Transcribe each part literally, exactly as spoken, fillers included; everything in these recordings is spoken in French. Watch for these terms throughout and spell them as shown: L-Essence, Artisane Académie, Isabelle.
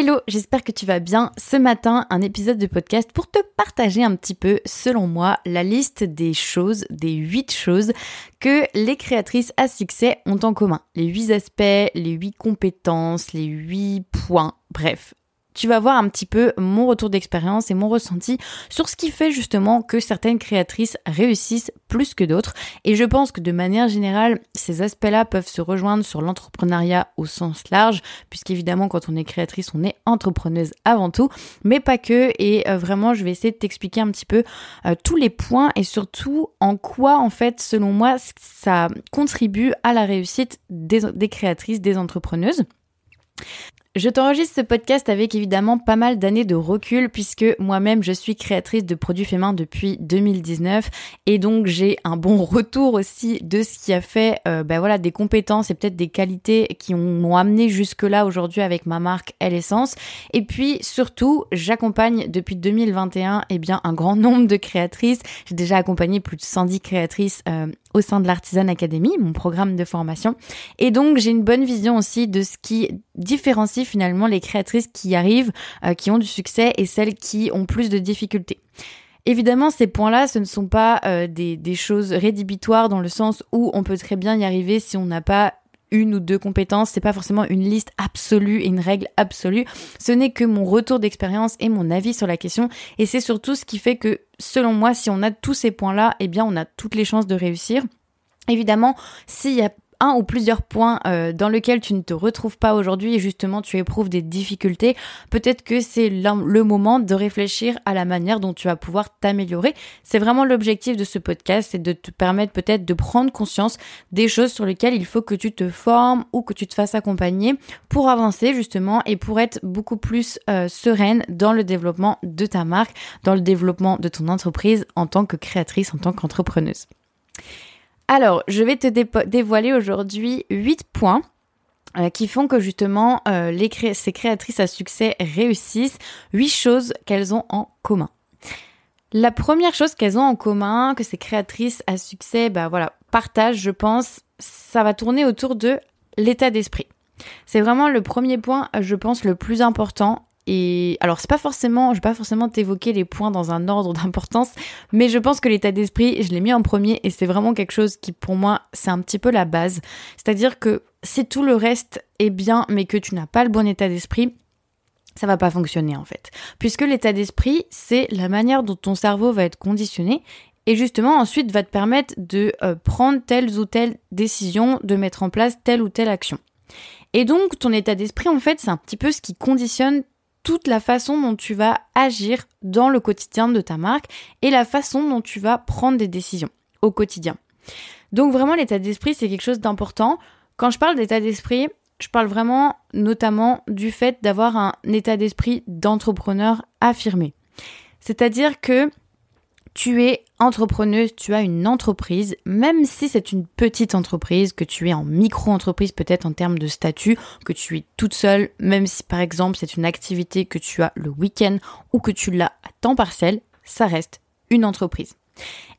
Hello, j'espère que tu vas bien. Ce matin, un épisode de podcast pour te partager un petit peu, selon moi, la liste des choses, des huit choses que les créatrices à succès ont en commun. Les huit aspects, les huit compétences, les huit points, bref. Tu vas voir un petit peu mon retour d'expérience et mon ressenti sur ce qui fait justement que certaines créatrices réussissent plus que d'autres. Et je pense que de manière générale, ces aspects-là peuvent se rejoindre sur l'entrepreneuriat au sens large, puisqu'évidemment, quand on est créatrice, on est entrepreneuse avant tout, mais pas que. Et vraiment, je vais essayer de t'expliquer un petit peu euh, tous les points et surtout en quoi, en fait, selon moi, ça contribue à la réussite des, des créatrices, des entrepreneuses. Je t'enregistre ce podcast avec évidemment pas mal d'années de recul puisque moi-même je suis créatrice de produits faits main depuis deux mille dix-neuf et donc j'ai un bon retour aussi de ce qui a fait euh, bah voilà, des compétences et peut-être des qualités qui m'ont amené jusque-là aujourd'hui avec ma marque L-Essence. Et puis surtout, j'accompagne depuis deux mille vingt et un eh bien, un grand nombre de créatrices. J'ai déjà accompagné plus de cent dix créatrices euh, au sein de l'Artisane Académie, mon programme de formation. Et donc j'ai une bonne vision aussi de ce qui différencie finalement les créatrices qui y arrivent, euh, qui ont du succès et celles qui ont plus de difficultés. Évidemment, ces points-là, ce ne sont pas euh, des, des choses rédhibitoires dans le sens où on peut très bien y arriver si on n'a pas une ou deux compétences, c'est pas forcément une liste absolue et une règle absolue. Ce n'est que mon retour d'expérience et mon avis sur la question et c'est surtout ce qui fait que, selon moi, si on a tous ces points-là, eh bien on a toutes les chances de réussir. Évidemment, s'il y a un ou plusieurs points euh, dans lesquels tu ne te retrouves pas aujourd'hui et justement tu éprouves des difficultés, peut-être que c'est le moment de réfléchir à la manière dont tu vas pouvoir t'améliorer. C'est vraiment l'objectif de ce podcast, c'est de te permettre peut-être de prendre conscience des choses sur lesquelles il faut que tu te formes ou que tu te fasses accompagner pour avancer justement et pour être beaucoup plus euh, sereine dans le développement de ta marque, dans le développement de ton entreprise en tant que créatrice, en tant qu'entrepreneuse. Alors, je vais te dépo- dévoiler aujourd'hui huit points euh, qui font que justement euh, les cré- ces créatrices à succès réussissent, huit choses qu'elles ont en commun. La première chose qu'elles ont en commun, que ces créatrices à succès bah voilà, partagent, je pense, ça va tourner autour de l'état d'esprit. C'est vraiment le premier point, je pense, le plus important. Et alors, c'est pas forcément, je vais pas forcément t'évoquer les points dans un ordre d'importance, mais je pense que l'état d'esprit, je l'ai mis en premier et c'est vraiment quelque chose qui, pour moi, c'est un petit peu la base. C'est-à-dire que si tout le reste est bien, mais que tu n'as pas le bon état d'esprit, ça va pas fonctionner en fait. Puisque l'état d'esprit, c'est la manière dont ton cerveau va être conditionné. Et justement, ensuite, va te permettre de euh, prendre telles ou telles décisions, de mettre en place telle ou telle action. Et donc, ton état d'esprit, en fait, c'est un petit peu ce qui conditionne toute la façon dont tu vas agir dans le quotidien de ta marque et la façon dont tu vas prendre des décisions au quotidien. Donc vraiment, l'état d'esprit, c'est quelque chose d'important. Quand je parle d'état d'esprit, je parle vraiment notamment du fait d'avoir un état d'esprit d'entrepreneur affirmé. C'est-à-dire que tu es entrepreneuse, tu as une entreprise, même si c'est une petite entreprise, que tu es en micro-entreprise peut-être en termes de statut, que tu es toute seule, même si par exemple c'est une activité que tu as le week-end ou que tu l'as à temps partiel, ça reste une entreprise.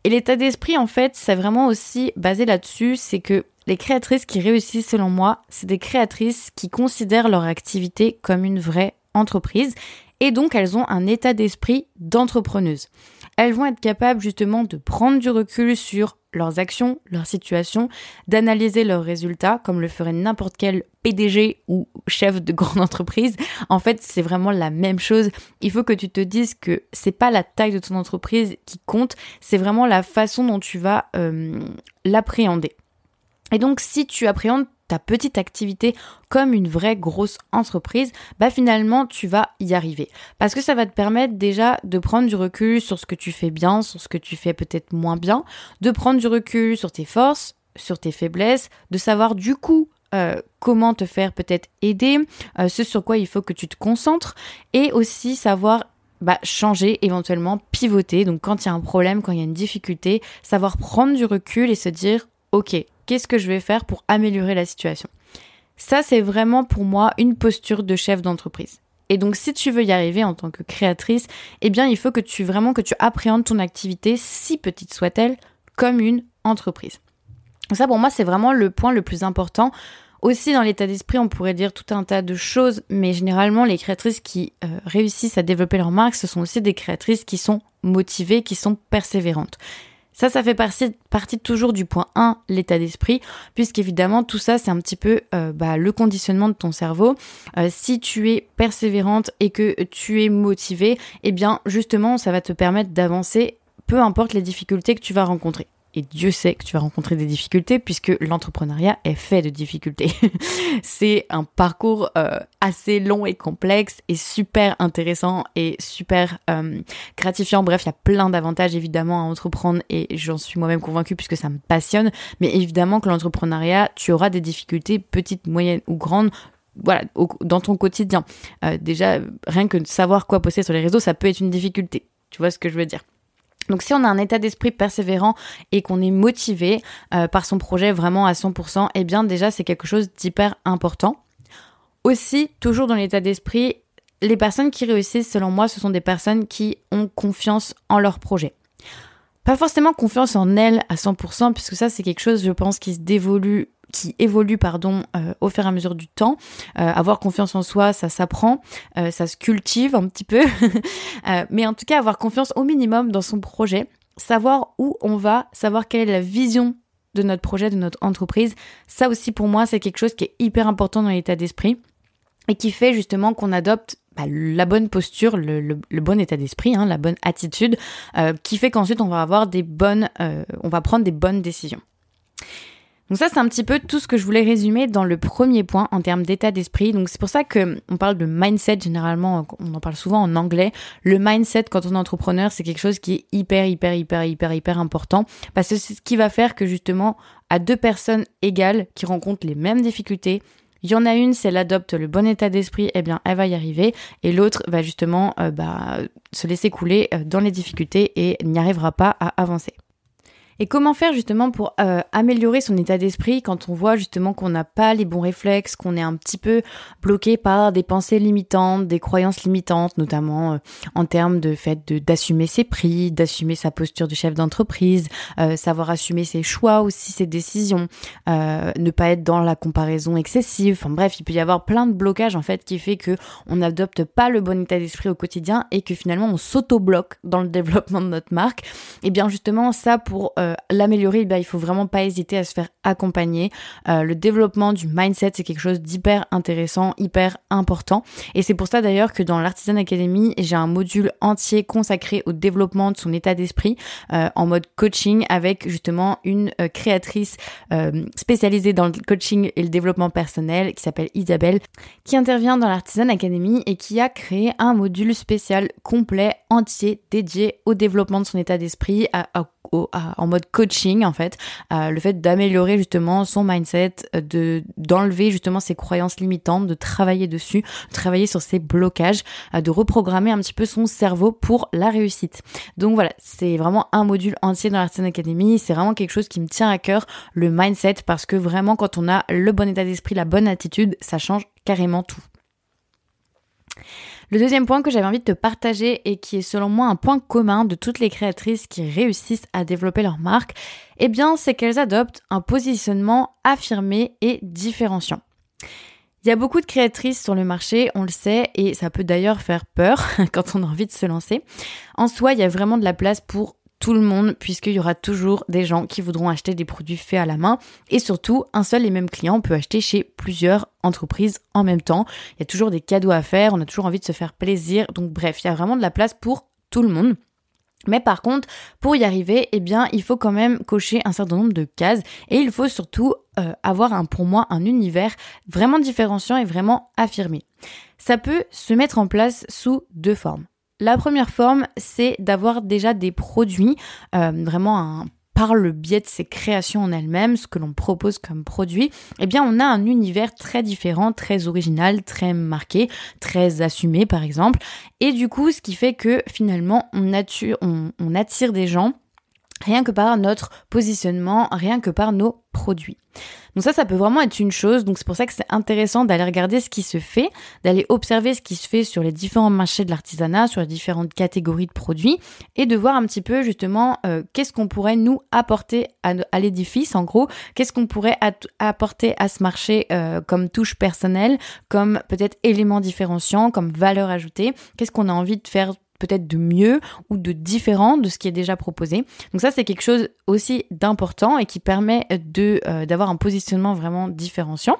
Et l'état d'esprit en fait, c'est vraiment aussi basé là-dessus, c'est que les créatrices qui réussissent selon moi, c'est des créatrices qui considèrent leur activité comme une vraie entreprise et donc elles ont un état d'esprit d'entrepreneuse. Elles vont être capables justement de prendre du recul sur leurs actions, leurs situations, d'analyser leurs résultats comme le ferait n'importe quel P D G ou chef de grande entreprise. En fait, c'est vraiment la même chose. Il faut que tu te dises que c'est pas la taille de ton entreprise qui compte, c'est vraiment la façon dont tu vas euh, l'appréhender. Et donc, si tu appréhendes ta petite activité comme une vraie grosse entreprise, bah finalement tu vas y arriver. Parce que ça va te permettre déjà de prendre du recul sur ce que tu fais bien, sur ce que tu fais peut-être moins bien, de prendre du recul sur tes forces, sur tes faiblesses, de savoir du coup euh, comment te faire peut-être aider, euh, ce sur quoi il faut que tu te concentres et aussi savoir bah, changer, éventuellement pivoter. Donc quand il y a un problème, quand il y a une difficulté, savoir prendre du recul et se dire « Ok, qu'est-ce que je vais faire pour améliorer la situation ?» Ça, c'est vraiment pour moi une posture de chef d'entreprise. Et donc, si tu veux y arriver en tant que créatrice, eh bien, il faut que tu vraiment que tu appréhendes ton activité, si petite soit-elle, comme une entreprise. Ça, pour moi, c'est vraiment le point le plus important. Aussi, dans l'état d'esprit, on pourrait dire tout un tas de choses, mais généralement, les créatrices qui euh, réussissent à développer leur marque, ce sont aussi des créatrices qui sont motivées, qui sont persévérantes. Ça, ça fait partie, partie toujours du point un, l'état d'esprit, puisqu'évidemment, tout ça, c'est un petit peu euh, bah, le conditionnement de ton cerveau. Euh, si tu es persévérante et que tu es motivée, eh bien, justement, ça va te permettre d'avancer, peu importe les difficultés que tu vas rencontrer. Et Dieu sait que tu vas rencontrer des difficultés puisque l'entrepreneuriat est fait de difficultés. C'est un parcours euh, assez long et complexe et super intéressant et super euh, gratifiant. Bref, il y a plein d'avantages évidemment à entreprendre et j'en suis moi-même convaincue puisque ça me passionne. Mais évidemment que l'entrepreneuriat, tu auras des difficultés petites, moyennes ou grandes. Voilà, au, dans ton quotidien. Euh, déjà, rien que de savoir quoi poster sur les réseaux, ça peut être une difficulté. Tu vois ce que je veux dire ? Donc si on a un état d'esprit persévérant et qu'on est motivé euh, par son projet vraiment à cent pour cent, eh bien déjà c'est quelque chose d'hyper important. Aussi, toujours dans l'état d'esprit, les personnes qui réussissent, selon moi, ce sont des personnes qui ont confiance en leur projet. Pas forcément confiance en elles à cent pour cent, puisque ça c'est quelque chose, je pense, qui se dévolue qui évolue pardon euh, au fur et à mesure du temps. Euh, avoir confiance en soi, ça s'apprend, euh, ça se cultive un petit peu. euh, mais en tout cas, avoir confiance au minimum dans son projet, savoir où on va, savoir quelle est la vision de notre projet, de notre entreprise. Ça aussi, pour moi, c'est quelque chose qui est hyper important dans l'état d'esprit et qui fait justement qu'on adopte bah, la bonne posture, le, le, le bon état d'esprit, hein, la bonne attitude, euh, qui fait qu'ensuite, on va avoir des bonnes, euh, on va prendre des bonnes décisions. Donc ça, c'est un petit peu tout ce que je voulais résumer dans le premier point en termes d'état d'esprit. Donc c'est pour ça que on parle de mindset généralement, on en parle souvent en anglais. Le mindset quand on est entrepreneur, c'est quelque chose qui est hyper, hyper, hyper, hyper, hyper important parce que c'est ce qui va faire que justement, à deux personnes égales qui rencontrent les mêmes difficultés, il y en a une, si elle adopte le bon état d'esprit, eh bien, elle va y arriver. Et l'autre va justement euh, bah, se laisser couler dans les difficultés et n'y arrivera pas à avancer. Et comment faire justement pour euh, améliorer son état d'esprit quand on voit justement qu'on n'a pas les bons réflexes, qu'on est un petit peu bloqué par des pensées limitantes, des croyances limitantes, notamment euh, en termes de fait de, d'assumer ses prix, d'assumer sa posture de chef d'entreprise, euh, savoir assumer ses choix aussi, ses décisions, euh, ne pas être dans la comparaison excessive. Enfin bref, il peut y avoir plein de blocages en fait qui fait que on n'adopte pas le bon état d'esprit au quotidien et que finalement on s'auto-bloque dans le développement de notre marque. Et bien justement ça pour euh, l'améliorer, bah, il faut vraiment pas hésiter à se faire accompagner. Euh, le développement du mindset, c'est quelque chose d'hyper intéressant, hyper important. Et c'est pour ça d'ailleurs que dans l'Artisane Académie, j'ai un module entier consacré au développement de son état d'esprit euh, en mode coaching avec justement une euh, créatrice euh, spécialisée dans le coaching et le développement personnel qui s'appelle Isabelle, qui intervient dans l'Artisane Académie et qui a créé un module spécial complet, entier, dédié au développement de son état d'esprit, à, à Au, à, en mode coaching en fait, euh, le fait d'améliorer justement son mindset, de d'enlever justement ses croyances limitantes, de travailler dessus, de travailler sur ses blocages, euh, de reprogrammer un petit peu son cerveau pour la réussite. Donc voilà, c'est vraiment un module entier dans l'Artisane Académie, c'est vraiment quelque chose qui me tient à cœur, le mindset, parce que vraiment quand on a le bon état d'esprit, la bonne attitude, ça change carrément tout. Le deuxième point que j'avais envie de te partager et qui est selon moi un point commun de toutes les créatrices qui réussissent à développer leur marque, eh bien, c'est qu'elles adoptent un positionnement affirmé et différenciant. Il y a beaucoup de créatrices sur le marché, on le sait, et ça peut d'ailleurs faire peur quand on a envie de se lancer. En soi, il y a vraiment de la place pour tout le monde, puisqu'il y aura toujours des gens qui voudront acheter des produits faits à la main. Et surtout, un seul et même client peut acheter chez plusieurs entreprises en même temps. Il y a toujours des cadeaux à faire, on a toujours envie de se faire plaisir. Donc bref, il y a vraiment de la place pour tout le monde. Mais par contre, pour y arriver, eh bien, il faut quand même cocher un certain nombre de cases. Et il faut surtout euh, avoir, un, pour moi, un univers vraiment différenciant et vraiment affirmé. Ça peut se mettre en place sous deux formes. La première forme, c'est d'avoir déjà des produits, euh, vraiment un, par le biais de ses créations en elles-mêmes, ce que l'on propose comme produit, eh bien on a un univers très différent, très original, très marqué, très assumé par exemple. Et du coup, ce qui fait que finalement, on attire, on, on attire des gens rien que par notre positionnement, rien que par nos produits. Donc ça, ça peut vraiment être une chose. Donc c'est pour ça que c'est intéressant d'aller regarder ce qui se fait, d'aller observer ce qui se fait sur les différents marchés de l'artisanat, sur les différentes catégories de produits et de voir un petit peu justement euh, qu'est-ce qu'on pourrait nous apporter à, à l'édifice, en gros, qu'est-ce qu'on pourrait at- apporter à ce marché euh, comme touche personnelle, comme peut-être élément différenciant, comme valeur ajoutée, qu'est-ce qu'on a envie de faire peut-être de mieux ou de différent de ce qui est déjà proposé. Donc ça, c'est quelque chose aussi d'important et qui permet de euh, d'avoir un positionnement vraiment différenciant.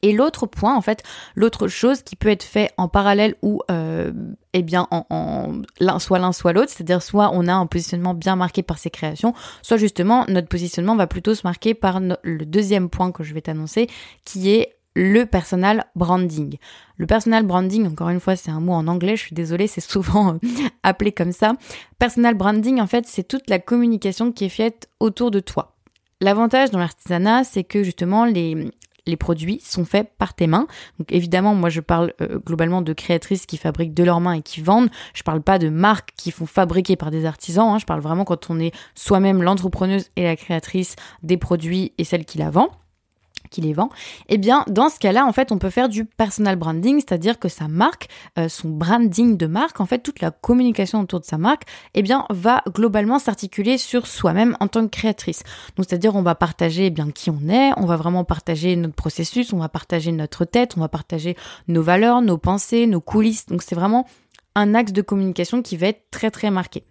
Et l'autre point, en fait, l'autre chose qui peut être fait en parallèle ou euh, eh bien en, en l'un, soit l'un soit l'autre, c'est-à-dire soit on a un positionnement bien marqué par ses créations, soit justement notre positionnement va plutôt se marquer par no- le deuxième point que je vais t'annoncer, qui est le personal branding. Le personal branding, encore une fois, c'est un mot en anglais, je suis désolée, c'est souvent appelé comme ça. Personal branding, en fait, c'est toute la communication qui est faite autour de toi. L'avantage dans l'artisanat, c'est que justement, les... les produits sont faits par tes mains. Donc évidemment, moi je parle euh, globalement de créatrices qui fabriquent de leurs mains et qui vendent. Je parle pas de marques qui font fabriquer par des artisans. Hein. Je parle vraiment quand on est soi-même l'entrepreneuse et la créatrice des produits et celle qui la vend. qui les vend, eh bien dans ce cas-là, en fait, on peut faire du personal branding, c'est-à-dire que sa marque, euh, son branding de marque, en fait, toute la communication autour de sa marque, eh bien va globalement s'articuler sur soi-même en tant que créatrice. Donc c'est-à-dire on va partager eh bien qui on est, on va vraiment partager notre processus, on va partager notre tête, on va partager nos valeurs, nos pensées, nos coulisses. Donc c'est vraiment un axe de communication qui va être très très marqué.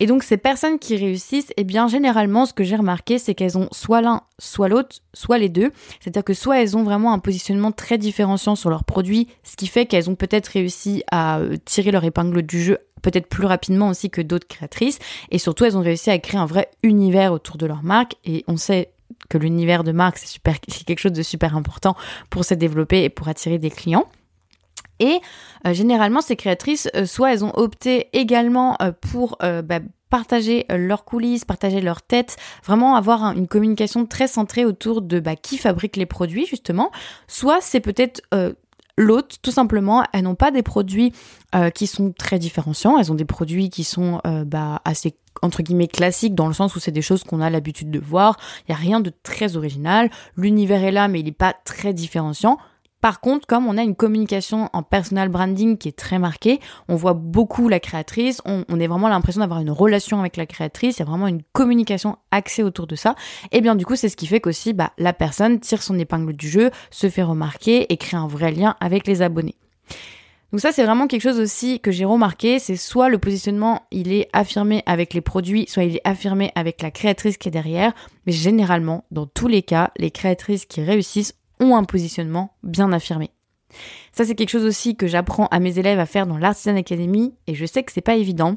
Et donc ces personnes qui réussissent, eh bien généralement ce que j'ai remarqué, c'est qu'elles ont soit l'un, soit l'autre, soit les deux. C'est-à-dire que soit elles ont vraiment un positionnement très différenciant sur leurs produits, ce qui fait qu'elles ont peut-être réussi à tirer leur épingle du jeu peut-être plus rapidement aussi que d'autres créatrices. Et surtout, elles ont réussi à créer un vrai univers autour de leur marque. Et on sait que l'univers de marque, c'est, super, c'est quelque chose de super important pour se développer et pour attirer des clients. Et euh, généralement, ces créatrices, euh, soit elles ont opté également euh, pour euh, bah, partager euh, leurs coulisses, partager leur tête, vraiment avoir un, une communication très centrée autour de bah, qui fabrique les produits justement, soit c'est peut-être... Euh, L'autre, tout simplement, elles n'ont pas des produits euh, qui sont très différenciants. Elles ont des produits qui sont euh, bah, assez, entre guillemets, classiques, dans le sens où c'est des choses qu'on a l'habitude de voir. Il n'y a rien de très original. L'univers est là, mais il n'est pas très différenciant. Par contre, comme on a une communication en personal branding qui est très marquée, on voit beaucoup la créatrice, on, on a vraiment l'impression d'avoir une relation avec la créatrice, il y a vraiment une communication axée autour de ça. Et bien du coup, c'est ce qui fait qu'aussi bah, la personne tire son épingle du jeu, se fait remarquer et crée un vrai lien avec les abonnés. Donc ça, c'est vraiment quelque chose aussi que j'ai remarqué, c'est soit le positionnement, il est affirmé avec les produits, soit il est affirmé avec la créatrice qui est derrière. Mais généralement, dans tous les cas, les créatrices qui réussissent ont un positionnement bien affirmé. Ça, c'est quelque chose aussi que j'apprends à mes élèves à faire dans l'Artisane Académie, et je sais que c'est pas évident.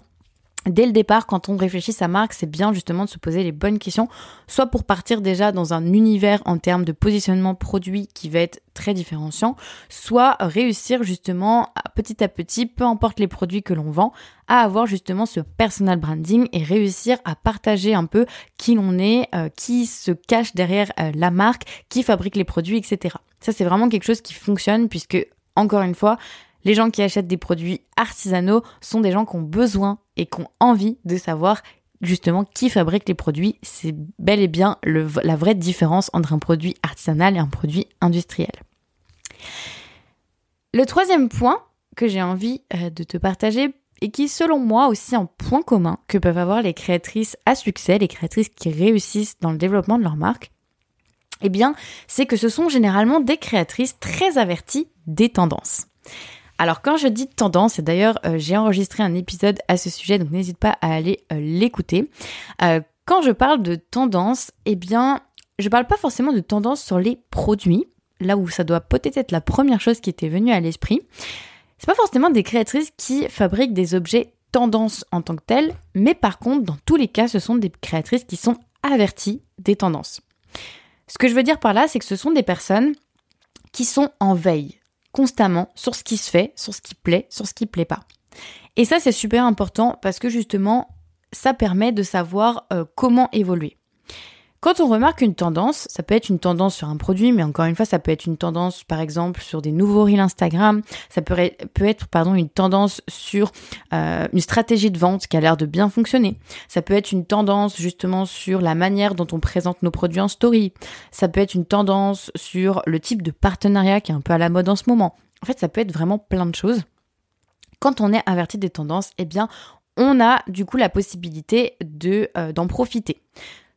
Dès le départ, quand on réfléchit sa marque, c'est bien justement de se poser les bonnes questions, soit pour partir déjà dans un univers en termes de positionnement produit qui va être très différenciant, soit réussir justement à, petit à petit, peu importe les produits que l'on vend, à avoir justement ce personal branding et réussir à partager un peu qui l'on est, euh, qui se cache derrière euh, la marque, qui fabrique les produits, et cetera. Ça, c'est vraiment quelque chose qui fonctionne puisque, encore une fois, les gens qui achètent des produits artisanaux sont des gens qui ont besoin et qui ont envie de savoir justement qui fabrique les produits. C'est bel et bien le, la vraie différence entre un produit artisanal et un produit industriel. Le troisième point que j'ai envie de te partager et qui, selon moi, aussi un point commun que peuvent avoir les créatrices à succès, les créatrices qui réussissent dans le développement de leur marque, eh bien, c'est que ce sont généralement des créatrices très averties des tendances. Alors quand je dis tendance, et d'ailleurs euh, j'ai enregistré un épisode à ce sujet, donc n'hésite pas à aller euh, l'écouter. Euh, quand je parle de tendance, eh bien je parle pas forcément de tendance sur les produits, là où ça doit peut-être être la première chose qui était venue à l'esprit. C'est pas forcément des créatrices qui fabriquent des objets tendance en tant que tels, mais par contre dans tous les cas ce sont des créatrices qui sont averties des tendances. Ce que je veux dire par là, c'est que ce sont des personnes qui sont en veille constamment sur ce qui se fait, sur ce qui plaît, sur ce qui plaît pas. Et ça, c'est super important parce que justement, ça permet de savoir euh, comment évoluer. Quand on remarque une tendance, ça peut être une tendance sur un produit, mais encore une fois, ça peut être une tendance, par exemple, sur des nouveaux reels Instagram. Ça peut être, pardon, une tendance sur euh, une stratégie de vente qui a l'air de bien fonctionner. Ça peut être une tendance, justement, sur la manière dont on présente nos produits en story. Ça peut être une tendance sur le type de partenariat qui est un peu à la mode en ce moment. En fait, ça peut être vraiment plein de choses. Quand on est averti des tendances, eh bien, on a, du coup, la possibilité de, euh, d'en profiter.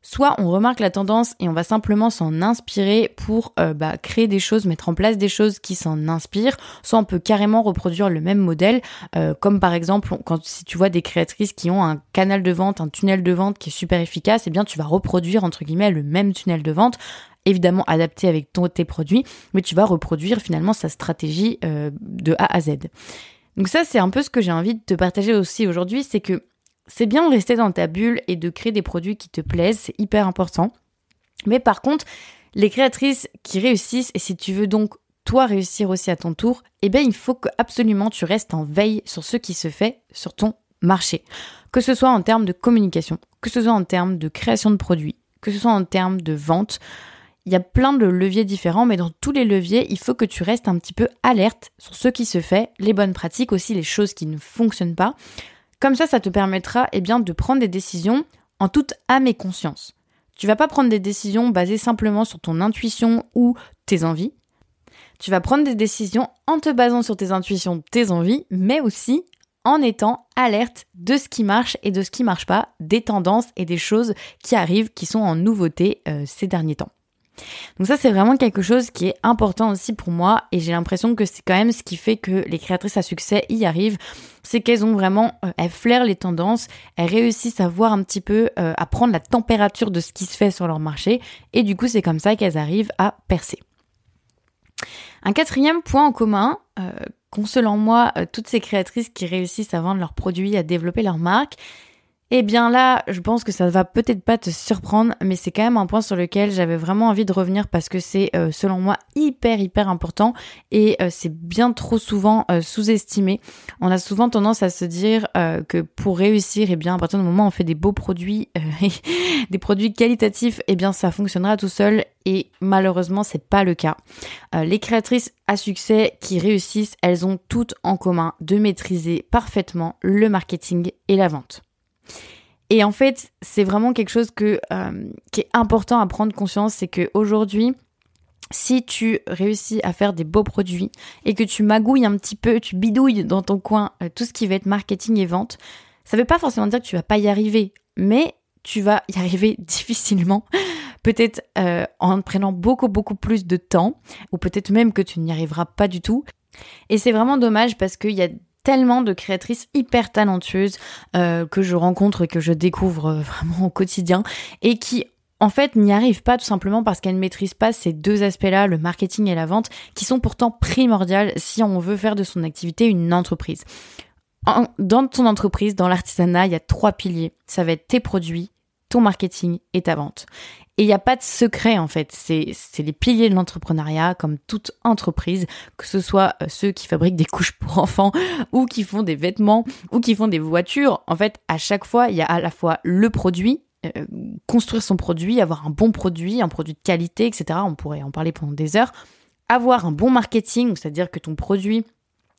Soit on remarque la tendance et on va simplement s'en inspirer pour euh, bah, créer des choses, mettre en place des choses qui s'en inspirent, soit on peut carrément reproduire le même modèle, euh, comme par exemple, on, quand si tu vois des créatrices qui ont un canal de vente, un tunnel de vente qui est super efficace, eh bien tu vas reproduire entre guillemets le même tunnel de vente, évidemment adapté avec ton, tes produits, mais tu vas reproduire finalement sa stratégie euh, de A à Z. Donc ça c'est un peu ce que j'ai envie de te partager aussi aujourd'hui, c'est que c'est bien de rester dans ta bulle et de créer des produits qui te plaisent, c'est hyper important. Mais par contre, les créatrices qui réussissent, et si tu veux donc toi réussir aussi à ton tour, eh bien il faut que absolument tu restes en veille sur ce qui se fait sur ton marché. Que ce soit en termes de communication, que ce soit en termes de création de produits, que ce soit en termes de vente. Il y a plein de leviers différents, mais dans tous les leviers, il faut que tu restes un petit peu alerte sur ce qui se fait, les bonnes pratiques, aussi les choses qui ne fonctionnent pas. Comme ça, ça te permettra eh bien, de prendre des décisions en toute âme et conscience. Tu vas pas prendre des décisions basées simplement sur ton intuition ou tes envies. Tu vas prendre des décisions en te basant sur tes intuitions, tes envies, mais aussi en étant alerte de ce qui marche et de ce qui marche pas, des tendances et des choses qui arrivent, qui sont en nouveauté euh, ces derniers temps. Donc ça c'est vraiment quelque chose qui est important aussi pour moi et j'ai l'impression que c'est quand même ce qui fait que les créatrices à succès y arrivent, c'est qu'elles ont vraiment, euh, elles flairent les tendances, elles réussissent à voir un petit peu, euh, à prendre la température de ce qui se fait sur leur marché et du coup c'est comme ça qu'elles arrivent à percer. Un quatrième point en commun, euh, qu'ont selon moi euh, toutes ces créatrices qui réussissent à vendre leurs produits, à développer leur marque, eh bien là, je pense que ça ne va peut-être pas te surprendre, mais c'est quand même un point sur lequel j'avais vraiment envie de revenir parce que c'est, euh, selon moi, hyper, hyper important et euh, c'est bien trop souvent euh, sous-estimé. On a souvent tendance à se dire euh, que pour réussir, eh bien à partir du moment où on fait des beaux produits, euh, des produits qualitatifs, eh bien ça fonctionnera tout seul et malheureusement, c'est pas le cas. Euh, les créatrices à succès qui réussissent, elles ont toutes en commun de maîtriser parfaitement le marketing et la vente. Et en fait, c'est vraiment quelque chose que, euh, qui est important à prendre conscience, c'est qu'aujourd'hui, si tu réussis à faire des beaux produits et que tu magouilles un petit peu, tu bidouilles dans ton coin euh, tout ce qui va être marketing et vente, ça ne veut pas forcément dire que tu ne vas pas y arriver, mais tu vas y arriver difficilement, peut-être euh, en prenant beaucoup, beaucoup plus de temps, ou peut-être même que tu n'y arriveras pas du tout. Et c'est vraiment dommage parce qu'il y a tellement de créatrices hyper talentueuses euh, que je rencontre et que je découvre euh, vraiment au quotidien et qui en fait n'y arrivent pas tout simplement parce qu'elles ne maîtrisent pas ces deux aspects-là, le marketing et la vente, qui sont pourtant primordiales si on veut faire de son activité une entreprise. En, dans ton entreprise, dans l'artisanat, il y a trois piliers. Ça va être tes produits, ton marketing et ta vente. Et il n'y a pas de secret en fait, c'est, c'est les piliers de l'entrepreneuriat comme toute entreprise, que ce soit ceux qui fabriquent des couches pour enfants ou qui font des vêtements ou qui font des voitures. En fait, à chaque fois, il y a à la fois le produit, euh, construire son produit, avoir un bon produit, un produit de qualité, et cetera. On pourrait en parler pendant des heures. Avoir un bon marketing, c'est-à-dire que ton produit...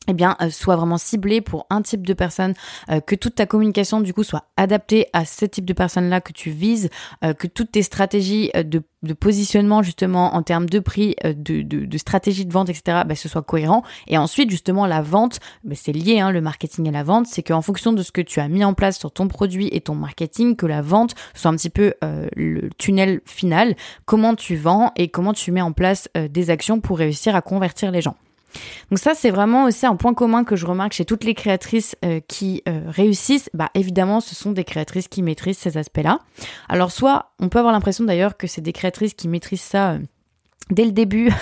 eh bien, euh, soit vraiment ciblé pour un type de personne, euh, que toute ta communication, du coup, soit adaptée à ce type de personne-là que tu vises, euh, que toutes tes stratégies euh, de, de positionnement, justement, en termes de prix, euh, de, de, de stratégie de vente, et cetera, bah, ce soit cohérent. Et ensuite, justement, la vente, bah, c'est lié, hein, le marketing et la vente, c'est qu'en fonction de ce que tu as mis en place sur ton produit et ton marketing, que la vente soit un petit peu euh, le tunnel final, comment tu vends et comment tu mets en place euh, des actions pour réussir à convertir les gens. Donc ça, c'est vraiment aussi un point commun que je remarque chez toutes les créatrices euh, qui euh, réussissent. Bah évidemment, ce sont des créatrices qui maîtrisent ces aspects-là. Alors soit, on peut avoir l'impression d'ailleurs que c'est des créatrices qui maîtrisent ça euh, dès le début,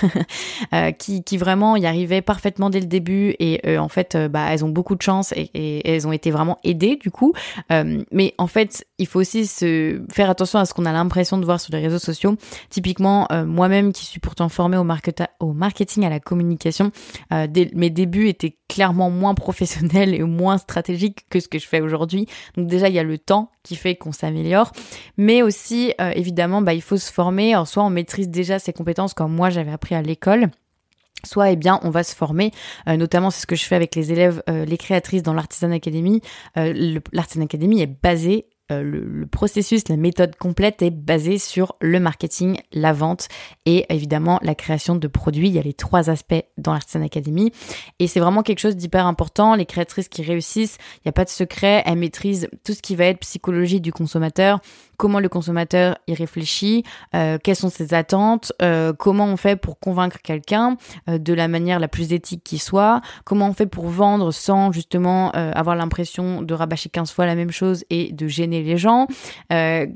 euh, qui, qui vraiment y arrivaient parfaitement dès le début et euh, en fait, euh, bah elles ont beaucoup de chance et, et elles ont été vraiment aidées du coup. Euh, mais en fait, il faut aussi se faire attention à ce qu'on a l'impression de voir sur les réseaux sociaux. Typiquement, euh, moi-même qui suis pourtant formée au, market- au marketing, à la communication, euh, dès mes débuts étaient clairement moins professionnel et moins stratégique que ce que je fais aujourd'hui. Donc déjà, il y a le temps qui fait qu'on s'améliore. Mais aussi, euh, évidemment, bah, il faut se former. Alors, soit on maîtrise déjà ses compétences comme moi j'avais appris à l'école, soit eh bien on va se former, euh, notamment c'est ce que je fais avec les élèves, euh, les créatrices dans l'Artisane Académie. Euh, le, L'Artisane Académie est basée, euh, le, le processus, la méthode complète est basée sur le marketing, la vente et évidemment la création de produits. Il y a les trois aspects dans l'Artisane Académie et c'est vraiment quelque chose d'hyper important. Les créatrices qui réussissent, il n'y a pas de secret, elles maîtrisent tout ce qui va être psychologie du consommateur, comment le consommateur y réfléchit, euh, quelles sont ses attentes, euh, comment on fait pour convaincre quelqu'un euh, de la manière la plus éthique qui soit, comment on fait pour vendre sans justement euh, avoir l'impression de rabâcher quinze fois la même chose et de gêner les gens. Euh,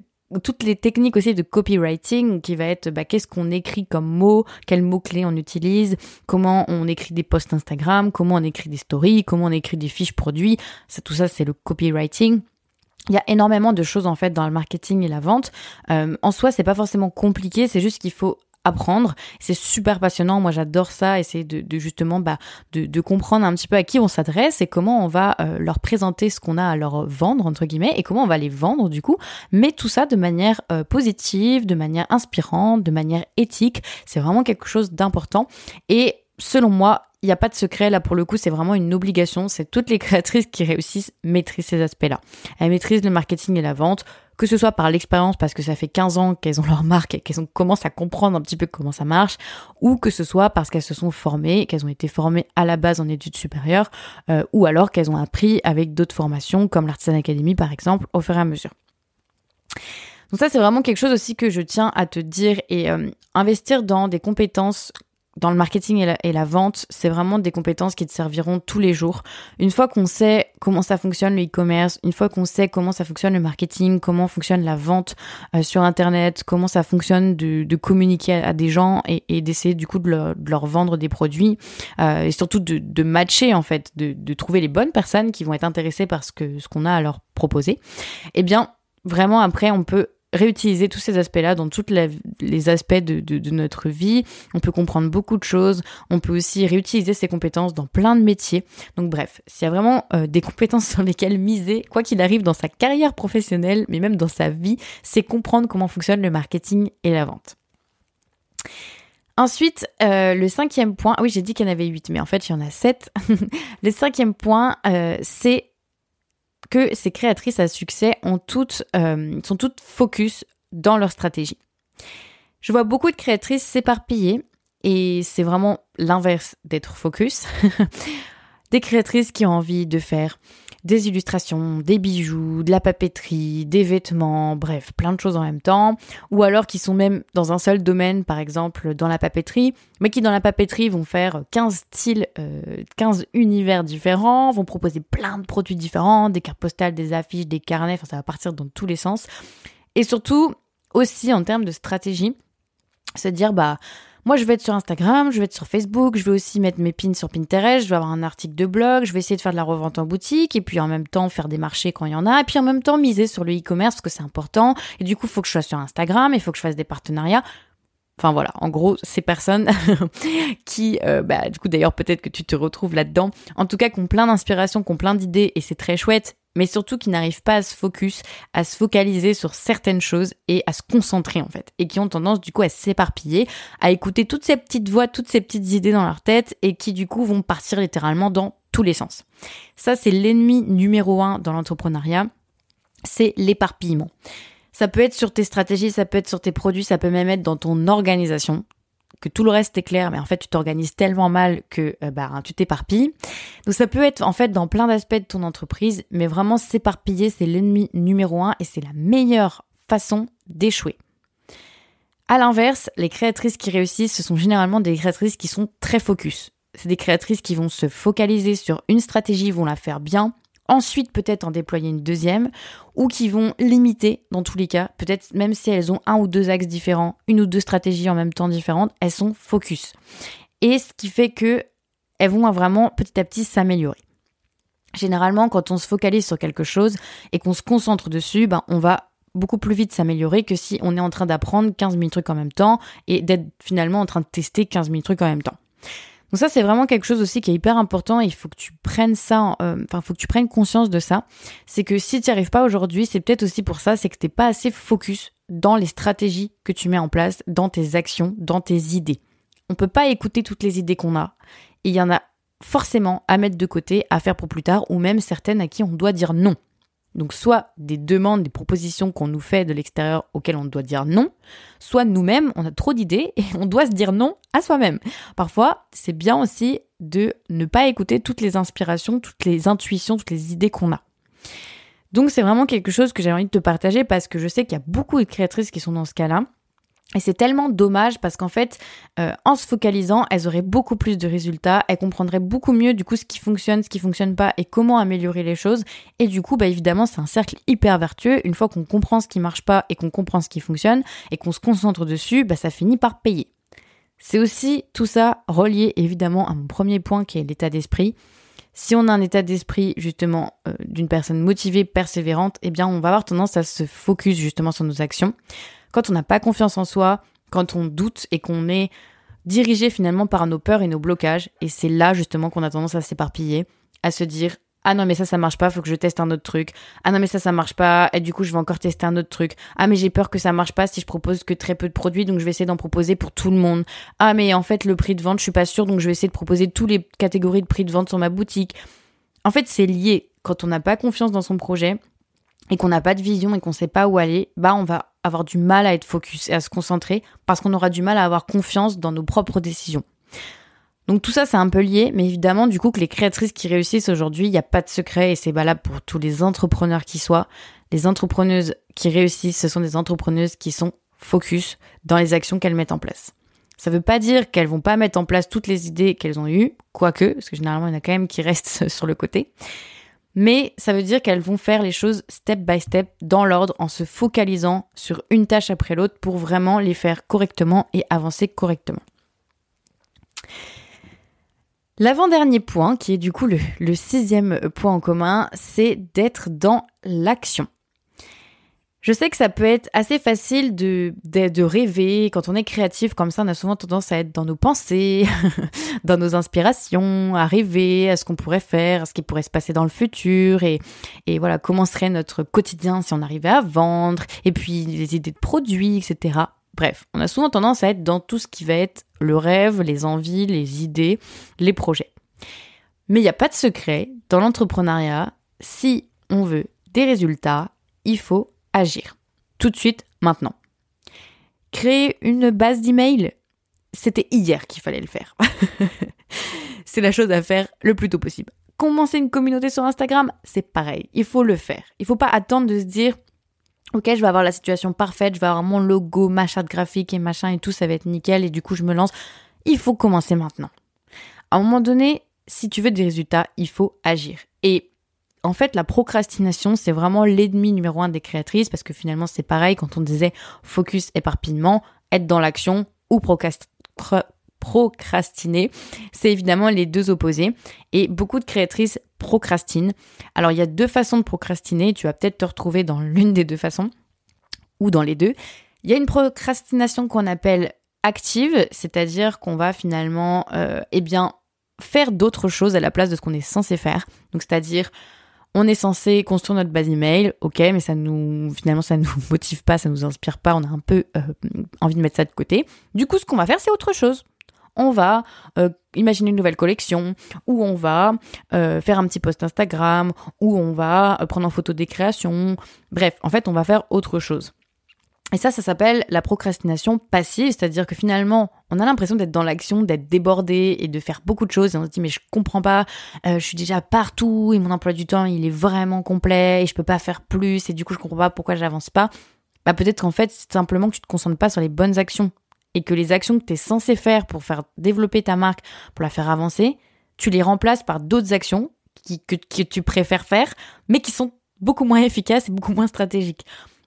toutes les techniques aussi de copywriting qui va être bah, qu'est-ce qu'on écrit comme mots, quels mots-clés on utilise, comment on écrit des posts Instagram, comment on écrit des stories, comment on écrit des fiches produits. Ça, tout ça, c'est le copywriting. Il y a énormément de choses en fait dans le marketing et la vente. Euh, en soi, c'est pas forcément compliqué, c'est juste qu'il faut apprendre. C'est super passionnant, moi j'adore ça, essayer de, de justement bah, de, de comprendre un petit peu à qui on s'adresse et comment on va euh, leur présenter ce qu'on a à leur vendre, entre guillemets, et comment on va les vendre du coup. Mais tout ça de manière euh, positive, de manière inspirante, de manière éthique. C'est vraiment quelque chose d'important et selon moi, il n'y a pas de secret, là pour le coup, c'est vraiment une obligation. C'est toutes les créatrices qui réussissent maîtrisent ces aspects-là. Elles maîtrisent le marketing et la vente, que ce soit par l'expérience parce que ça fait quinze ans qu'elles ont leur marque et qu'elles ont, commencent à comprendre un petit peu comment ça marche, ou que ce soit parce qu'elles se sont formées, qu'elles ont été formées à la base en études supérieures, euh, ou alors qu'elles ont appris avec d'autres formations comme l'Artisane Académie par exemple, au fur et à mesure. Donc ça, c'est vraiment quelque chose aussi que je tiens à te dire et euh, investir dans des compétences dans le marketing et la, et la vente, c'est vraiment des compétences qui te serviront tous les jours. Une fois qu'on sait comment ça fonctionne le e-commerce, une fois qu'on sait comment ça fonctionne le marketing, comment fonctionne la vente euh, sur Internet, comment ça fonctionne de, de communiquer à, à des gens et, et d'essayer du coup de leur, de leur vendre des produits euh, et surtout de, de matcher en fait, de, de trouver les bonnes personnes qui vont être intéressées par ce que, ce qu'on a à leur proposer. Eh bien, vraiment après, on peut réutiliser tous ces aspects-là dans tous les aspects de, de, de notre vie. On peut comprendre beaucoup de choses. On peut aussi réutiliser ces compétences dans plein de métiers. Donc bref, s'il y a vraiment euh, des compétences sur lesquelles miser, quoi qu'il arrive dans sa carrière professionnelle, mais même dans sa vie, c'est comprendre comment fonctionne le marketing et la vente. Ensuite, euh, le cinquième point... Ah oui, j'ai dit qu'il y en avait huit, mais en fait, il y en a sept. Le cinquième point, euh, c'est... que ces créatrices à succès ont toutes, euh, sont toutes focus dans leur stratégie. Je vois beaucoup de créatrices s'éparpiller et c'est vraiment l'inverse d'être focus. Des créatrices qui ont envie de faire des illustrations, des bijoux, de la papeterie, des vêtements, bref, plein de choses en même temps. Ou alors qui sont même dans un seul domaine, par exemple dans la papeterie, mais qui dans la papeterie vont faire quinze styles, euh, quinze univers différents, vont proposer plein de produits différents, des cartes postales, des affiches, des carnets, enfin ça va partir dans tous les sens. Et surtout, aussi en termes de stratégie, se dire bah... moi, je vais être sur Instagram, je vais être sur Facebook, je vais aussi mettre mes pins sur Pinterest, je vais avoir un article de blog, je vais essayer de faire de la revente en boutique et puis en même temps faire des marchés quand il y en a et puis en même temps miser sur le e-commerce parce que c'est important et du coup, il faut que je sois sur Instagram et il faut que je fasse des partenariats. Enfin voilà, en gros, ces personnes qui, euh, bah, du coup d'ailleurs, peut-être que tu te retrouves là-dedans, en tout cas, qui ont plein d'inspiration, qui ont plein d'idées et c'est très chouette, mais surtout qui n'arrivent pas à se focus, à se focaliser sur certaines choses et à se concentrer en fait, et qui ont tendance du coup à s'éparpiller, à écouter toutes ces petites voix, toutes ces petites idées dans leur tête et qui du coup vont partir littéralement dans tous les sens. Ça, c'est l'ennemi numéro un dans l'entrepreneuriat, c'est l'éparpillement. Ça peut être sur tes stratégies, ça peut être sur tes produits, ça peut même être dans ton organisation, que tout le reste est clair, mais en fait, tu t'organises tellement mal que euh, bah, tu t'éparpilles. Donc, ça peut être en fait dans plein d'aspects de ton entreprise, mais vraiment s'éparpiller, c'est l'ennemi numéro un et c'est la meilleure façon d'échouer. À l'inverse, les créatrices qui réussissent, ce sont généralement des créatrices qui sont très focus. C'est des créatrices qui vont se focaliser sur une stratégie, vont la faire bien, ensuite peut-être en déployer une deuxième, ou qui vont limiter dans tous les cas, peut-être même si elles ont un ou deux axes différents, une ou deux stratégies en même temps différentes, elles sont focus. Et ce qui fait que elles vont vraiment petit à petit s'améliorer. Généralement, quand on se focalise sur quelque chose et qu'on se concentre dessus, ben, on va beaucoup plus vite s'améliorer que si on est en train d'apprendre quinze mille trucs en même temps et d'être finalement en train de tester quinze mille trucs en même temps. Donc ça, c'est vraiment quelque chose aussi qui est hyper important. Il faut que tu prennes ça, euh, enfin, faut que tu prennes conscience de ça. C'est que si tu n'y arrives pas aujourd'hui, c'est peut-être aussi pour ça, c'est que t'es pas assez focus dans les stratégies que tu mets en place, dans tes actions, dans tes idées. On peut pas écouter toutes les idées qu'on a. Il y en a forcément à mettre de côté, à faire pour plus tard, ou même certaines à qui on doit dire non. Donc soit des demandes, des propositions qu'on nous fait de l'extérieur auxquelles on doit dire non, soit nous-mêmes, on a trop d'idées et on doit se dire non à soi-même. Parfois, c'est bien aussi de ne pas écouter toutes les inspirations, toutes les intuitions, toutes les idées qu'on a. Donc c'est vraiment quelque chose que j'avais envie de te partager parce que je sais qu'il y a beaucoup de créatrices qui sont dans ce cas-là. Et c'est tellement dommage parce qu'en fait, euh, en se focalisant, elles auraient beaucoup plus de résultats, elles comprendraient beaucoup mieux du coup ce qui fonctionne, ce qui fonctionne pas et comment améliorer les choses. Et du coup, bah évidemment, c'est un cercle hyper vertueux. Une fois qu'on comprend ce qui marche pas et qu'on comprend ce qui fonctionne et qu'on se concentre dessus, bah ça finit par payer. C'est aussi tout ça relié évidemment à mon premier point qui est l'état d'esprit. Si on a un état d'esprit justement euh, d'une personne motivée, persévérante, eh bien on va avoir tendance à se focus justement sur nos actions. Quand on n'a pas confiance en soi, quand on doute et qu'on est dirigé finalement par nos peurs et nos blocages, et c'est là justement qu'on a tendance à s'éparpiller, à se dire « Ah non mais ça, ça marche pas, faut que je teste un autre truc. Ah non mais ça, ça marche pas, et du coup je vais encore tester un autre truc. Ah mais j'ai peur que ça marche pas si je propose que très peu de produits, donc je vais essayer d'en proposer pour tout le monde. Ah mais en fait le prix de vente, je suis pas sûre, donc je vais essayer de proposer toutes les catégories de prix de vente sur ma boutique. » En fait c'est lié. Quand on n'a pas confiance dans son projet et qu'on n'a pas de vision et qu'on sait pas où aller, bah on va avoir du mal à être focus et à se concentrer parce qu'on aura du mal à avoir confiance dans nos propres décisions. Donc tout ça, c'est un peu lié, mais évidemment, du coup, que les créatrices qui réussissent aujourd'hui, il n'y a pas de secret et c'est valable pour tous les entrepreneurs qui soient. Les entrepreneuses qui réussissent, ce sont des entrepreneuses qui sont focus dans les actions qu'elles mettent en place. Ça ne veut pas dire qu'elles vont pas mettre en place toutes les idées qu'elles ont eues, quoique, parce que généralement, il y en a quand même qui restent sur le côté. Mais ça veut dire qu'elles vont faire les choses step by step, dans l'ordre, en se focalisant sur une tâche après l'autre pour vraiment les faire correctement et avancer correctement. L'avant-dernier point, qui est du coup le, le sixième point en commun, c'est d'être dans l'action. Je sais que ça peut être assez facile de, de, de rêver. Quand on est créatif, comme ça, on a souvent tendance à être dans nos pensées, dans nos inspirations, à rêver, à ce qu'on pourrait faire, à ce qui pourrait se passer dans le futur. Et, et voilà, comment serait notre quotidien si on arrivait à vendre, et puis les idées de produits, et cetera. Bref, on a souvent tendance à être dans tout ce qui va être le rêve, les envies, les idées, les projets. Mais il n'y a pas de secret. Dans l'entrepreneuriat, si on veut des résultats, il faut agir. Tout de suite, maintenant. Créer une base d'email, c'était hier qu'il fallait le faire. C'est la chose à faire le plus tôt possible. Commencer une communauté sur Instagram, c'est pareil. Il faut le faire. Il ne faut pas attendre de se dire « Ok, je vais avoir la situation parfaite, je vais avoir mon logo, ma charte graphique et machin et tout, ça va être nickel et du coup, je me lance. » Il faut commencer maintenant. À un moment donné, si tu veux des résultats, il faut agir. Et en fait, la procrastination, c'est vraiment l'ennemi numéro un des créatrices parce que finalement, c'est pareil quand on disait focus, éparpillement, être dans l'action ou procrastiner. C'est évidemment les deux opposés et beaucoup de créatrices procrastinent. Alors, il y a deux façons de procrastiner. Tu vas peut-être te retrouver dans l'une des deux façons ou dans les deux. Il y a une procrastination qu'on appelle active, c'est-à-dire qu'on va finalement euh, eh bien, faire d'autres choses à la place de ce qu'on est censé faire. Donc, c'est-à-dire... On est censé construire notre base email, ok, mais ça nous, finalement, ça nous motive pas, ça nous inspire pas, on a un peu euh, envie de mettre ça de côté. Du coup, ce qu'on va faire, c'est autre chose. On va euh, imaginer une nouvelle collection, ou on va euh, faire un petit post Instagram, ou on va euh, prendre en photo des créations. Bref, en fait, on va faire autre chose. Et ça, ça s'appelle la procrastination passive, c'est-à-dire que finalement, on a l'impression d'être dans l'action, d'être débordé et de faire beaucoup de choses. Et on se dit, mais je comprends pas, euh, je suis déjà partout et mon emploi du temps, il est vraiment complet et je peux pas faire plus et du coup, je comprends pas pourquoi j'avance pas. Bah, peut-être qu'en fait, c'est simplement que tu te concentres pas sur les bonnes actions et que les actions que t'es censé faire pour faire développer ta marque, pour la faire avancer, tu les remplaces par d'autres actions qui, que, que tu préfères faire, mais qui sont beaucoup moins efficaces et beaucoup moins stratégiques.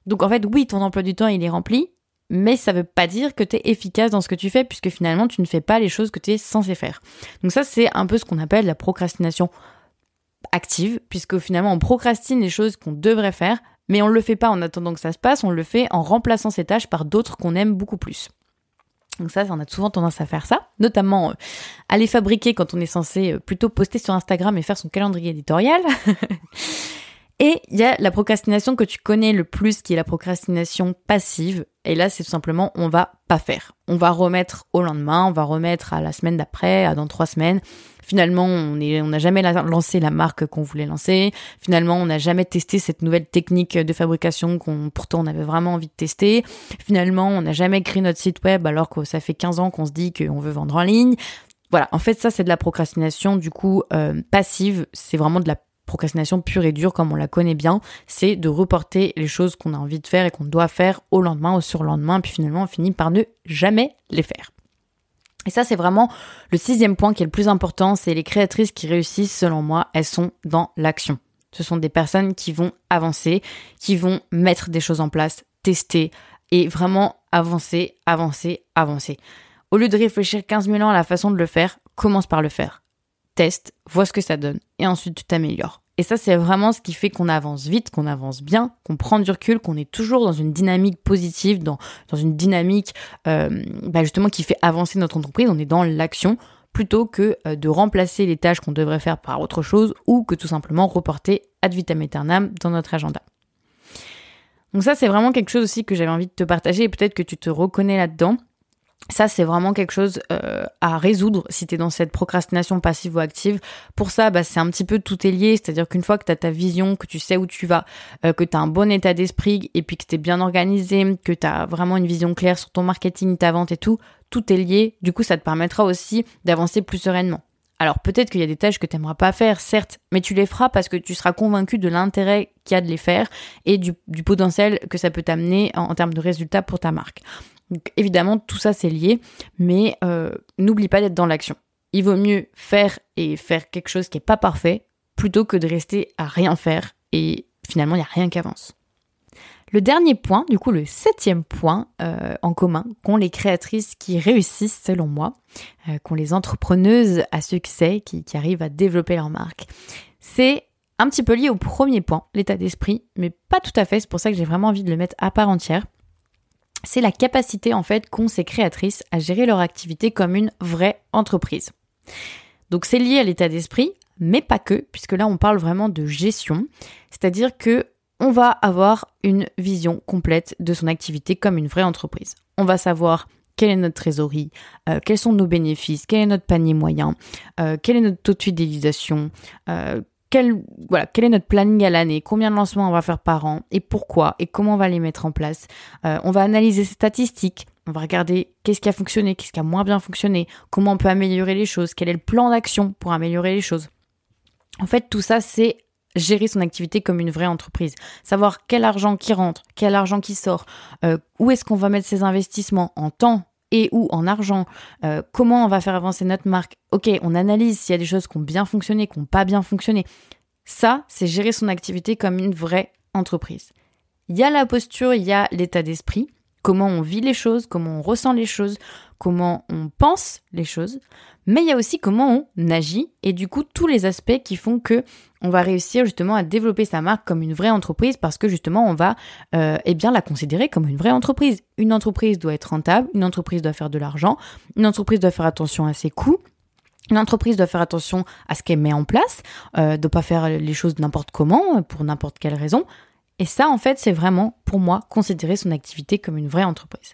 Donc en fait, oui, ton emploi du temps, il est rempli, mais ça veut pas dire que tu es efficace dans ce que tu fais puisque finalement, tu ne fais pas les choses que tu es censé faire. Donc ça, c'est un peu ce qu'on appelle la procrastination active puisque finalement, on procrastine les choses qu'on devrait faire, mais on le fait pas en attendant que ça se passe, on le fait en remplaçant ces tâches par d'autres qu'on aime beaucoup plus. Donc ça, on a souvent tendance à faire ça, notamment euh, à les fabriquer quand on est censé euh, plutôt poster sur Instagram et faire son calendrier éditorial. Et il y a la procrastination que tu connais le plus, qui est la procrastination passive. Et là, c'est tout simplement, on va pas faire. On va remettre au lendemain, on va remettre à la semaine d'après, à dans trois semaines. Finalement, on est, on n'a jamais la, lancé la marque qu'on voulait lancer. Finalement, on n'a jamais testé cette nouvelle technique de fabrication qu'on, pourtant, on avait vraiment envie de tester. Finalement, on n'a jamais créé notre site web alors que ça fait quinze ans qu'on se dit qu'on veut vendre en ligne. Voilà. En fait, ça, c'est de la procrastination, du coup, euh, passive. C'est vraiment de la procrastination pure et dure, comme on la connaît bien, c'est de reporter les choses qu'on a envie de faire et qu'on doit faire au lendemain, au surlendemain, puis finalement on finit par ne jamais les faire. Et ça, c'est vraiment le sixième point qui est le plus important, c'est les créatrices qui réussissent, selon moi, elles sont dans l'action. Ce sont des personnes qui vont avancer, qui vont mettre des choses en place, tester et vraiment avancer, avancer, avancer. Au lieu de réfléchir quinze mille ans à la façon de le faire, commence par le faire. Teste, vois ce que ça donne et ensuite tu t'améliores. Et ça, c'est vraiment ce qui fait qu'on avance vite, qu'on avance bien, qu'on prend du recul, qu'on est toujours dans une dynamique positive, dans, dans une dynamique euh, bah justement qui fait avancer notre entreprise. On est dans l'action plutôt que euh, de remplacer les tâches qu'on devrait faire par autre chose ou que tout simplement reporter ad vitam aeternam dans notre agenda. Donc ça, c'est vraiment quelque chose aussi que j'avais envie de te partager et peut-être que tu te reconnais là-dedans. Ça, c'est vraiment quelque chose euh, à résoudre si t'es dans cette procrastination passive ou active. Pour ça, bah, c'est un petit peu tout est lié, c'est-à-dire qu'une fois que t'as ta vision, que tu sais où tu vas, euh, que t'as un bon état d'esprit et puis que t'es bien organisé, que t'as vraiment une vision claire sur ton marketing, ta vente et tout, tout est lié. Du coup, ça te permettra aussi d'avancer plus sereinement. Alors peut-être qu'il y a des tâches que t'aimeras pas faire, certes, mais tu les feras parce que tu seras convaincu de l'intérêt qu'il y a de les faire et du, du potentiel que ça peut t'amener en, en termes de résultats pour ta marque. Donc évidemment, tout ça c'est lié, mais euh, n'oublie pas d'être dans l'action. Il vaut mieux faire et faire quelque chose qui n'est pas parfait plutôt que de rester à rien faire et finalement il n'y a rien qui avance. Le dernier point, du coup le septième point euh, en commun qu'ont les créatrices qui réussissent selon moi, euh, qu'ont les entrepreneuses à succès qui, qui arrivent à développer leur marque, c'est un petit peu lié au premier point, l'état d'esprit, mais pas tout à fait, c'est pour ça que j'ai vraiment envie de le mettre à part entière. C'est la capacité en fait qu'ont ces créatrices à gérer leur activité comme une vraie entreprise. Donc c'est lié à l'état d'esprit, mais pas que, puisque là on parle vraiment de gestion, c'est-à-dire que on va avoir une vision complète de son activité comme une vraie entreprise. On va savoir quelle est notre trésorerie, euh, quels sont nos bénéfices, quel est notre panier moyen, euh, quel est notre taux de fidélisation, euh, Quel, voilà, quel est notre planning à l'année, combien de lancements on va faire par an et pourquoi et comment on va les mettre en place. Euh, on va analyser ces statistiques, on va regarder qu'est-ce qui a fonctionné, qu'est-ce qui a moins bien fonctionné, comment on peut améliorer les choses, quel est le plan d'action pour améliorer les choses. En fait, tout ça, c'est gérer son activité comme une vraie entreprise. Savoir quel argent qui rentre, quel argent qui sort, euh, où est-ce qu'on va mettre ses investissements en temps et ou en argent, euh, comment on va faire avancer notre marque. Ok, on analyse s'il y a des choses qui ont bien fonctionné, qui n'ont pas bien fonctionné. Ça, c'est gérer son activité comme une vraie entreprise. Il y a la posture, il y a l'état d'esprit, comment on vit les choses, comment on ressent les choses, comment on pense les choses, mais il y a aussi comment on agit et du coup tous les aspects qui font que on va réussir justement à développer sa marque comme une vraie entreprise parce que justement on va euh, eh bien la considérer comme une vraie entreprise. Une entreprise doit être rentable, une entreprise doit faire de l'argent, une entreprise doit faire attention à ses coûts. Une entreprise doit faire attention à ce qu'elle met en place, euh, de ne pas faire les choses n'importe comment, pour n'importe quelle raison. Et ça, en fait, c'est vraiment, pour moi, considérer son activité comme une vraie entreprise.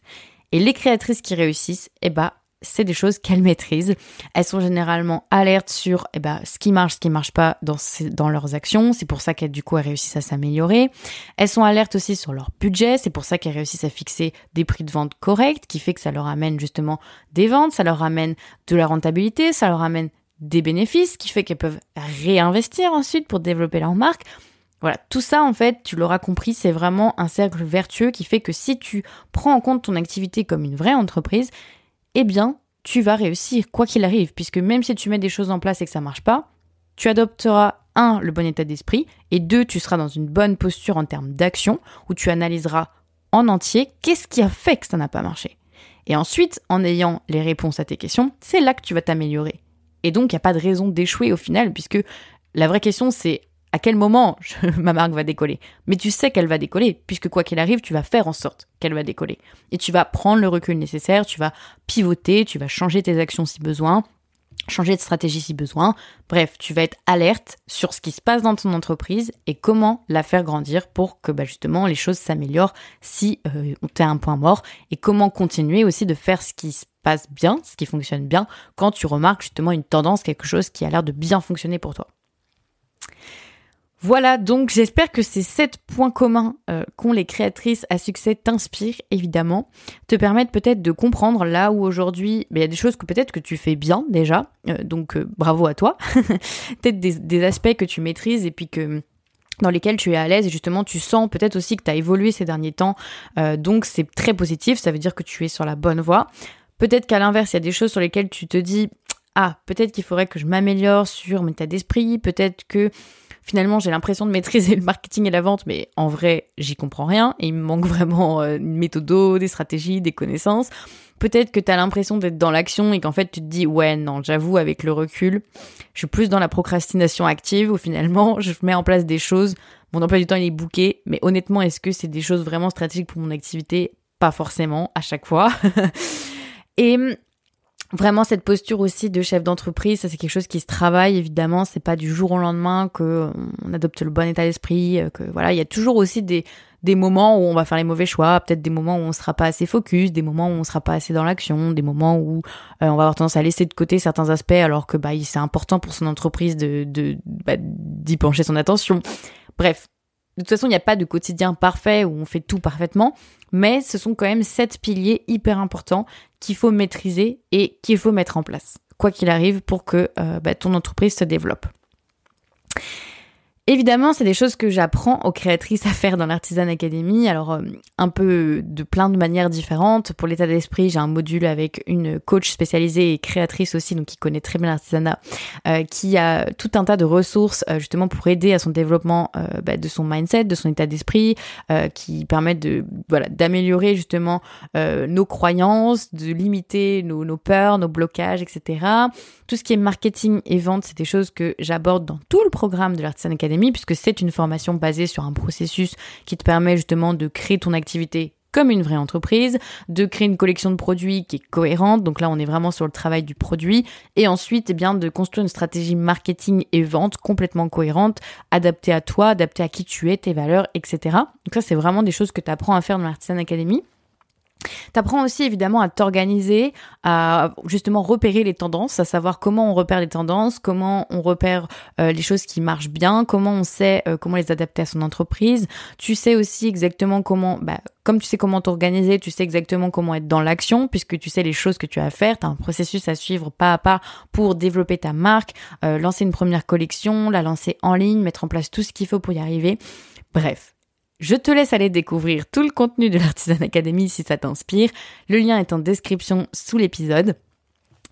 Et les créatrices qui réussissent, eh ben, c'est des choses qu'elles maîtrisent. Elles sont généralement alertes sur eh ben, ce qui marche, ce qui ne marche pas dans, ces, dans leurs actions. C'est pour ça qu'elles, du coup, elles réussissent à s'améliorer. Elles sont alertes aussi sur leur budget. C'est pour ça qu'elles réussissent à fixer des prix de vente corrects, qui fait que ça leur amène justement des ventes, ça leur amène de la rentabilité, ça leur amène des bénéfices, qui fait qu'elles peuvent réinvestir ensuite pour développer leur marque. Voilà, tout ça en fait, tu l'auras compris, c'est vraiment un cercle vertueux qui fait que si tu prends en compte ton activité comme une vraie entreprise, eh bien, tu vas réussir quoi qu'il arrive, puisque même si tu mets des choses en place et que ça marche pas, tu adopteras, un, le bon état d'esprit, et deux, tu seras dans une bonne posture en termes d'action, où tu analyseras en entier qu'est-ce qui a fait que ça n'a pas marché. Et ensuite, en ayant les réponses à tes questions, c'est là que tu vas t'améliorer. Et donc, il n'y a pas de raison d'échouer au final, puisque la vraie question c'est à quel moment je, ma marque va décoller. Mais tu sais qu'elle va décoller, puisque quoi qu'il arrive, tu vas faire en sorte qu'elle va décoller. Et tu vas prendre le recul nécessaire, tu vas pivoter, tu vas changer tes actions si besoin, changer de stratégie si besoin. Bref, tu vas être alerte sur ce qui se passe dans ton entreprise et comment la faire grandir pour que bah, justement les choses s'améliorent si euh, t'es à un point mort, et comment continuer aussi de faire ce qui se passe bien, ce qui fonctionne bien, quand tu remarques justement une tendance, quelque chose qui a l'air de bien fonctionner pour toi. Voilà, donc j'espère que ces sept points communs euh, qu'ont les créatrices à succès t'inspirent, évidemment, te permettent peut-être de comprendre là où aujourd'hui, il y a des choses que peut-être que tu fais bien déjà, euh, donc euh, bravo à toi, peut-être des, des aspects que tu maîtrises et puis que... dans lesquels tu es à l'aise, et justement tu sens peut-être aussi que tu as évolué ces derniers temps, euh, donc c'est très positif, ça veut dire que tu es sur la bonne voie. Peut-être qu'à l'inverse, il y a des choses sur lesquelles tu te dis « Ah, peut-être qu'il faudrait que je m'améliore sur mon état d'esprit, peut-être que finalement j'ai l'impression de maîtriser le marketing et la vente, mais en vrai, j'y comprends rien, et il me manque vraiment euh, une méthode, des stratégies, des connaissances. » Peut-être que tu as l'impression d'être dans l'action et qu'en fait tu te dis « ouais, non, j'avoue, avec le recul, je suis plus dans la procrastination active où finalement je mets en place des choses, mon emploi du temps il est bouqué, mais honnêtement, est-ce que c'est des choses vraiment stratégiques pour mon activité ? Pas forcément, à chaque fois. Et vraiment cette posture aussi de chef d'entreprise, ça c'est quelque chose qui se travaille évidemment, c'est pas du jour au lendemain qu'on adopte le bon état d'esprit, que voilà, il y a toujours aussi des... des moments où on va faire les mauvais choix, peut-être des moments où on sera pas assez focus, des moments où on sera pas assez dans l'action, des moments où euh, on va avoir tendance à laisser de côté certains aspects alors que bah c'est important pour son entreprise de, de bah, d'y pencher son attention. Bref, de toute façon, il n'y a pas de quotidien parfait où on fait tout parfaitement, mais ce sont quand même sept piliers hyper importants qu'il faut maîtriser et qu'il faut mettre en place, quoi qu'il arrive, pour que euh, bah, ton entreprise se développe. Évidemment, c'est des choses que j'apprends aux créatrices à faire dans l'Artisane Académie, alors euh, un peu de plein de manières différentes. Pour l'état d'esprit, j'ai un module avec une coach spécialisée et créatrice aussi, donc qui connaît très bien l'artisanat, euh, qui a tout un tas de ressources euh, justement pour aider à son développement euh, bah, de son mindset, de son état d'esprit, euh, qui permettent de voilà d'améliorer justement euh, nos croyances, de limiter nos, nos peurs, nos blocages, et cetera. Tout ce qui est marketing et vente, c'est des choses que j'aborde dans tout le programme de l'Artisane Académie, puisque c'est une formation basée sur un processus qui te permet justement de créer ton activité comme une vraie entreprise, de créer une collection de produits qui est cohérente, donc là on est vraiment sur le travail du produit, et ensuite eh bien de construire une stratégie marketing et vente complètement cohérente, adaptée à toi, adaptée à qui tu es, tes valeurs, et cetera. Donc ça c'est vraiment des choses que tu apprends à faire dans l'Artisane Académie. T'apprends aussi évidemment à t'organiser, à justement repérer les tendances, à savoir comment on repère les tendances, comment on repère euh, les choses qui marchent bien, comment on sait euh, comment les adapter à son entreprise. Tu sais aussi exactement comment, bah, comme tu sais comment t'organiser, tu sais exactement comment être dans l'action, puisque tu sais les choses que tu as à faire, t'as un processus à suivre pas à pas pour développer ta marque, euh, lancer une première collection, la lancer en ligne, mettre en place tout ce qu'il faut pour y arriver. Bref. Je te laisse aller découvrir tout le contenu de l'Artisane Académie si ça t'inspire. Le lien est en description sous l'épisode.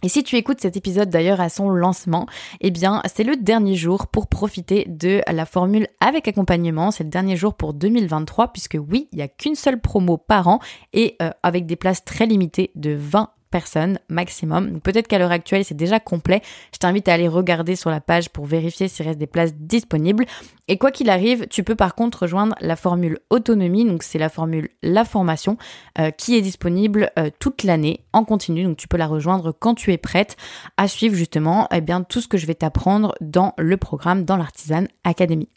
Et si tu écoutes cet épisode d'ailleurs à son lancement, eh bien c'est le dernier jour pour profiter de la formule avec accompagnement. C'est le dernier jour pour deux mille vingt-trois puisque oui, il n'y a qu'une seule promo par an et euh, avec des places très limitées de vingt personnes maximum. Donc peut-être qu'à l'heure actuelle c'est déjà complet. Je t'invite à aller regarder sur la page pour vérifier s'il reste des places disponibles. Et quoi qu'il arrive, tu peux par contre rejoindre la formule autonomie, donc c'est la formule la formation euh, qui est disponible euh, toute l'année en continu. Donc tu peux la rejoindre quand tu es prête à suivre justement eh bien tout ce que je vais t'apprendre dans le programme dans l'Artisane Académie.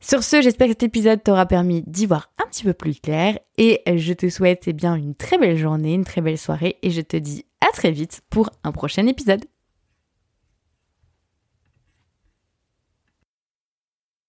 Sur ce, j'espère que cet épisode t'aura permis d'y voir un petit peu plus clair et je te souhaite eh bien, une très belle journée, une très belle soirée et je te dis à très vite pour un prochain épisode.